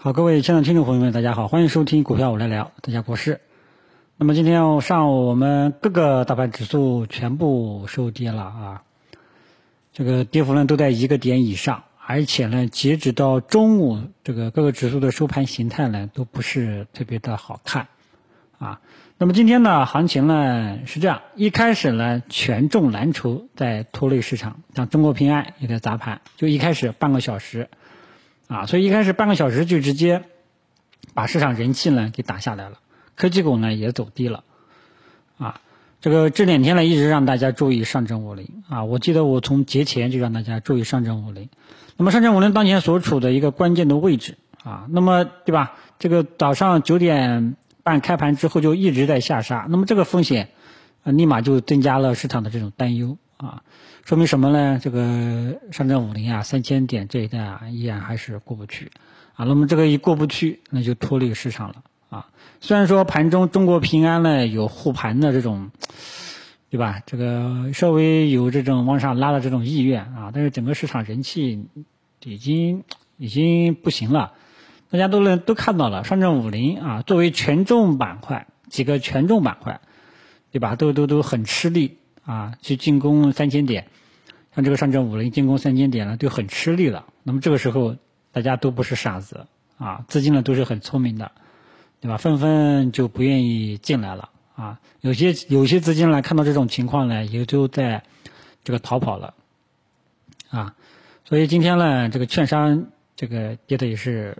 好，各位亲爱的听众朋友们，大家好，欢迎收听股票我来聊，大家国事。那么今天上午我们各个大盘指数全部收跌了啊，这个跌幅呢都在1个点以上，而且呢截止到中午，这个各个指数的收盘形态呢都不是特别的好看啊。那么今天呢行情呢是这样，一开始呢权重蓝筹在拖累市场，像中国平安也在砸盘，就一开始半个小时啊，所以一开始半个小时就直接把市场人气呢给打下来了，科技股呢也走低了啊。这个这两天呢一直让大家注意上证50啊，我记得我从节前就让大家注意上证50。那么上证50当前所处的一个关键的位置啊，那么对吧，这个早上9点半开盘之后就一直在下杀，那么这个风险立马就增加了市场的这种担忧啊，说明什么呢？这个上证50啊3000点这一带啊依然还是过不去啊，那么这个一过不去那就拖累市场了啊。虽然说盘中中国平安呢有护盘的这种，对吧，这个稍微有这种往上拉的这种意愿啊，但是整个市场人气已经不行了。大家都看到了，上证50啊作为权重板块，几个权重板块对吧，都很吃力啊，去进攻3000点，像这个上证50进攻3000点呢就很吃力了。那么这个时候大家都不是傻子啊，资金呢都是很聪明的，对吧，纷纷就不愿意进来了啊，有些资金呢看到这种情况呢也就在这个逃跑了啊。所以今天呢这个券商这个跌的也是，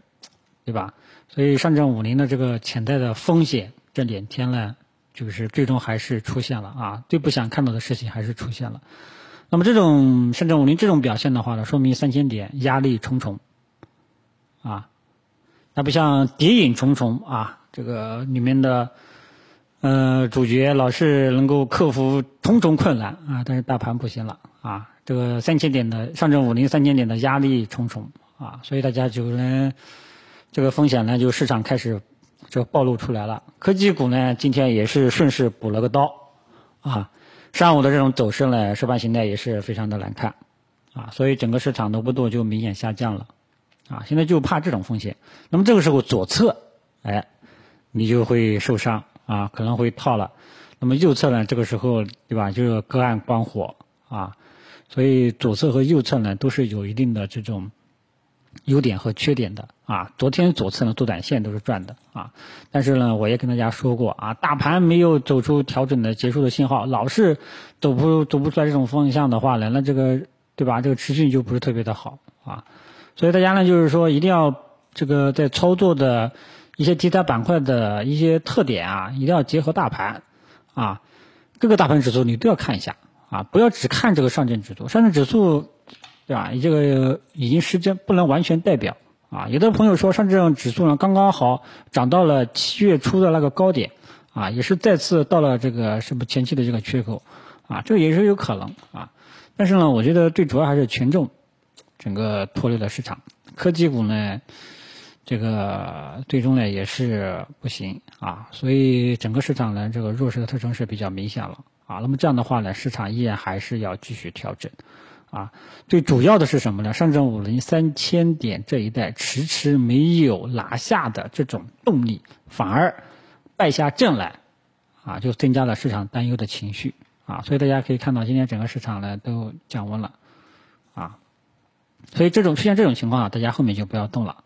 对吧，所以上证50的这个潜在的风险这两天呢就是最终还是出现了啊，最不想看到的事情还是出现了。那么这种上证50这种表现的话呢，说明3000点压力重重啊，那不像谍影重重啊，这个里面的主角老是能够克服重重困难啊，但是大盘不行了啊，这个3000点的上证503000点的压力重重啊，所以大家就能这个风险呢，就市场开始就暴露出来了。科技股呢，今天也是顺势补了个刀啊。上午的这种走势呢，收盘形态也是非常的难看啊，所以整个市场的温度就明显下降了啊。现在就怕这种风险，那么这个时候左侧，哎，你就会受伤啊，可能会套了。那么右侧呢，这个时候对吧，就是隔岸观火啊。所以左侧和右侧呢，都是有一定的这种优点和缺点的啊，昨天左侧呢做短线都是赚的啊，但是呢我也跟大家说过啊，大盘没有走出调整的结束的信号，老是走不出来这种方向的话呢，那这个对吧，这个持续就不是特别的好啊，所以大家呢就是说一定要这个在操作的一些题材板块的一些特点啊，一定要结合大盘啊，各个大盘指数你都要看一下啊，不要只看这个上证指数，上证指数对吧？这个已经时间不能完全代表啊。有的朋友说上证指数呢刚刚好涨到了7月初的那个高点啊，也是再次到了这个是不前期的这个缺口啊，这个也是有可能啊。但是呢，我觉得最主要还是权重整个拖累了市场，科技股呢这个最终呢也是不行啊，所以整个市场呢这个弱势的特征是比较明显了啊。那么这样的话呢，市场依然还是要继续调整。啊，最主要的是什么呢？上证503000点这一带迟没有拿下的这种动力，反而败下阵来啊，就增加了市场担忧的情绪啊，所以大家可以看到今天整个市场呢都降温了啊，所以出现这种情况啊，大家后面就不要动了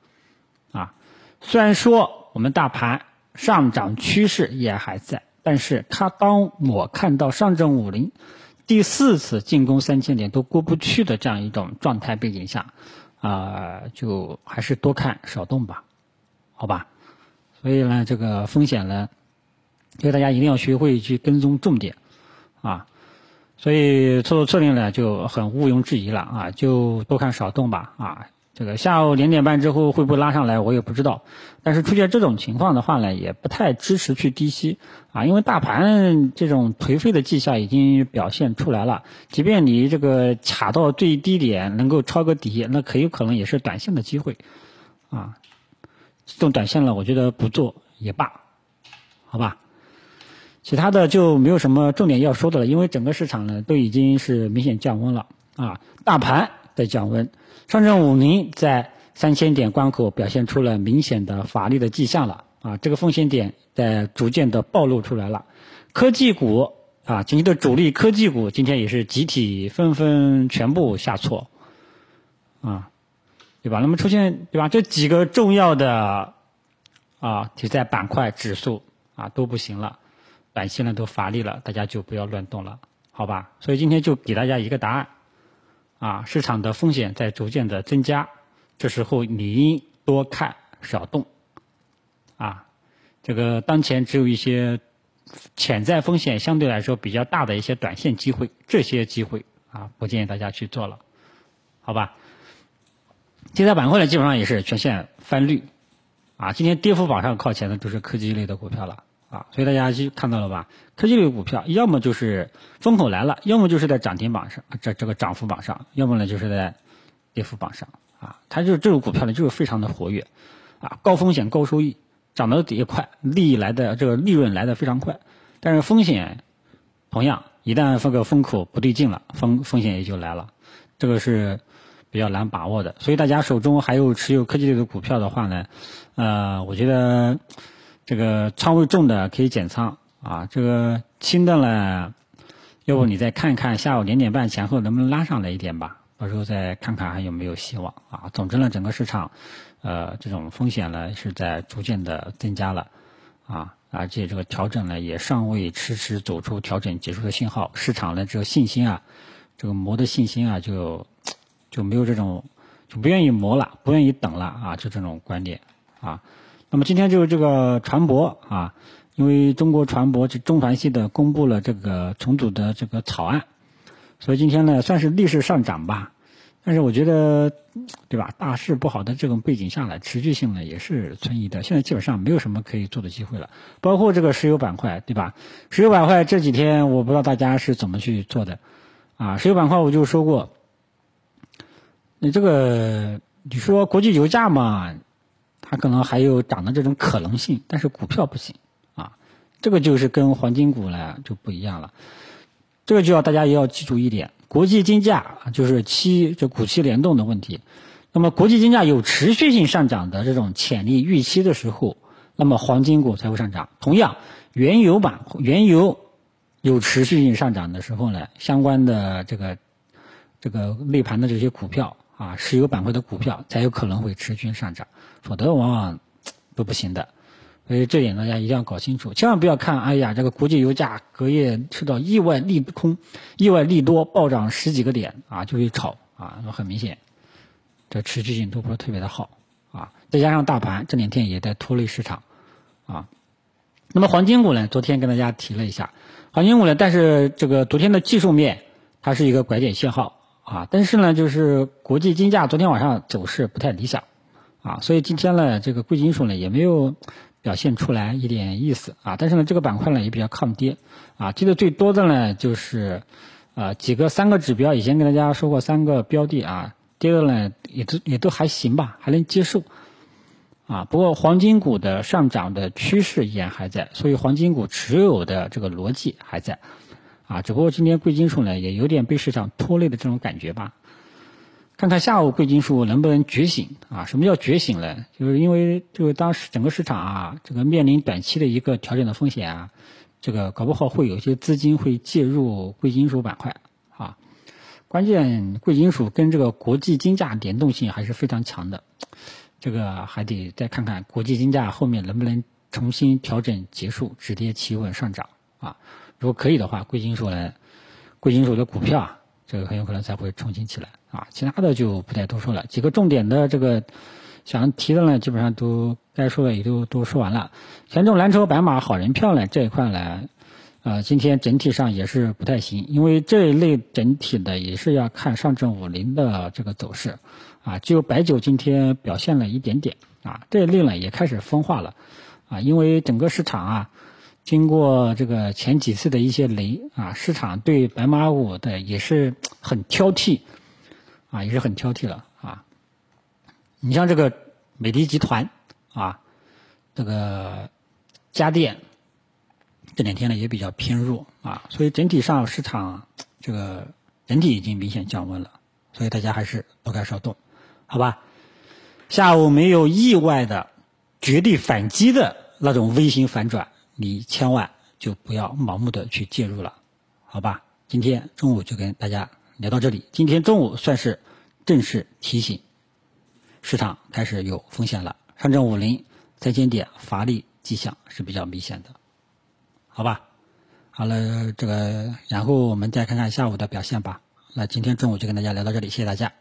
啊。虽然说我们大盘上涨趋势也还在，但是当我看到上证50第4次进攻3000点都过不去的这样一种状态背景下啊，就还是多看少动吧，好吧。所以呢这个风险呢，所以大家一定要学会去跟踪重点啊，所以操作策略呢就很毋庸置疑了啊，就多看少动吧啊。这个下午2点半之后会不会拉上来我也不知道，但是出现这种情况的话呢，也不太支持去低吸啊，因为大盘这种颓废的迹象已经表现出来了，即便你这个卡到最低点能够抄个底，那很有可能也是短线的机会啊，这种短线呢我觉得不做也罢，好吧。其他的就没有什么重点要说的了，因为整个市场呢都已经是明显降温了啊，大盘在降温，上证50在3000点关口表现出了明显的乏力的迹象了啊，这个风险点在逐渐的暴露出来了。科技股啊，近期的主力科技股今天也是集体纷纷全部下挫啊，对吧？那么出现对吧？这几个重要的啊题材板块指数啊都不行了，短线呢都乏力了，大家就不要乱动了，好吧？所以今天就给大家一个答案啊，市场的风险在逐渐的增加，这时候你应多看少动啊。这个当前只有一些潜在风险相对来说比较大的一些短线机会，这些机会啊不建议大家去做了，好吧？题材板块呢基本上也是全线翻绿啊，今天跌幅榜上靠前的都是科技类的股票了啊，所以大家去看到了吧？科技类股票要么就是风口来了，要么就是在涨停榜上，这个涨幅榜上，要么呢就是在跌幅榜上啊，它就是这种股票呢就是非常的活跃啊，高风险高收益，涨得也快，利润来的非常快，但是风险同样一旦这个风口不对劲了，风险也就来了，这个是比较难把握的。所以大家手中还有持有科技类的股票的话呢，我觉得这个仓位重的可以减仓啊，这个轻的呢，要不你再看看下午2点半前后能不能拉上来一点吧，到时候再看看还有没有希望啊。总之呢，整个市场这种风险呢是在逐渐的增加了啊，而且这个调整呢也尚未迟走出调整结束的信号，市场呢只有信心啊，这个磨的信心啊就没有这种，就不愿意磨了，不愿意等了啊，就这种观点啊。那么今天就是这个船舶啊，因为中国船舶中船系的公布了这个重组的这个草案，所以今天呢算是逆势上涨吧，但是我觉得对吧，大势不好的这种背景下来，持续性呢也是存疑的，现在基本上没有什么可以做的机会了，包括这个石油板块对吧？石油板块这几天我不知道大家是怎么去做的啊，石油板块我就说过，你这个你说国际油价嘛，它可能还有涨的这种可能性，但是股票不行啊，这个就是跟黄金股呢就不一样了，这个就要大家也要记住一点，国际金价就是股期联动的问题。那么国际金价有持续性上涨的这种潜力预期的时候，那么黄金股才会上涨。同样，原油有持续性上涨的时候呢，相关的这个类盘的这些股票啊，石油板块的股票才有可能会持续上涨，否则往往都不行的。所以这点大家一定要搞清楚，千万不要看哎呀这个国际油价隔夜受到意外利多暴涨10几个点啊就去炒啊，很明显这持续性都不是特别的好啊，再加上大盘这两天也在拖累市场啊。那么黄金股呢，昨天跟大家提了一下黄金股呢，但是这个昨天的技术面它是一个拐点信号啊，但是呢就是国际金价昨天晚上走势不太理想啊，所以今天呢这个贵金属呢也没有表现出来一点意思啊，但是呢这个板块呢也比较抗跌啊，跌的最多的呢就是三个指标，以前跟大家说过3个标的啊，跌的呢也都还行吧，还能接受啊，不过黄金股的上涨的趋势依然还在，所以黄金股持有的这个逻辑还在啊，只不过今天贵金属呢也有点被市场拖累的这种感觉吧，看看下午贵金属能不能觉醒啊？什么叫觉醒呢？就是因为当时整个市场啊，这个面临短期的一个调整的风险啊，这个搞不好会有一些资金会介入贵金属板块啊。关键贵金属跟这个国际金价联动性还是非常强的，这个还得再看看国际金价后面能不能重新调整结束，止跌企稳上涨啊。如果可以的话，贵金属的股票啊，这个很有可能才会重新起来啊，其他的就不太多说了。几个重点的这个想提的呢，基本上都该说的也都说完了。权重蓝筹白马好人票呢这一块呢，今天整体上也是不太行，因为这一类整体的也是要看上证50的这个走势啊。只有白酒今天表现了一点点啊，这一类呢也开始分化了啊，因为整个市场啊。经过这个前几次的一些雷啊，市场对白马股的也是很挑剔啊，也是很挑剔了啊。你像这个美的集团啊，这个家电这两天呢也比较偏弱啊，所以整体上市场这个整体已经明显降温了，所以大家还是多看少动，好吧？下午没有意外的绝对反击的那种微型反转，你千万就不要盲目的去介入了，好吧？今天中午就跟大家聊到这里，今天中午算是正式提醒，市场开始有风险了，上证50在间点乏力迹象是比较明显的，好吧？好了，然后我们再看看下午的表现吧。那今天中午就跟大家聊到这里，谢谢大家。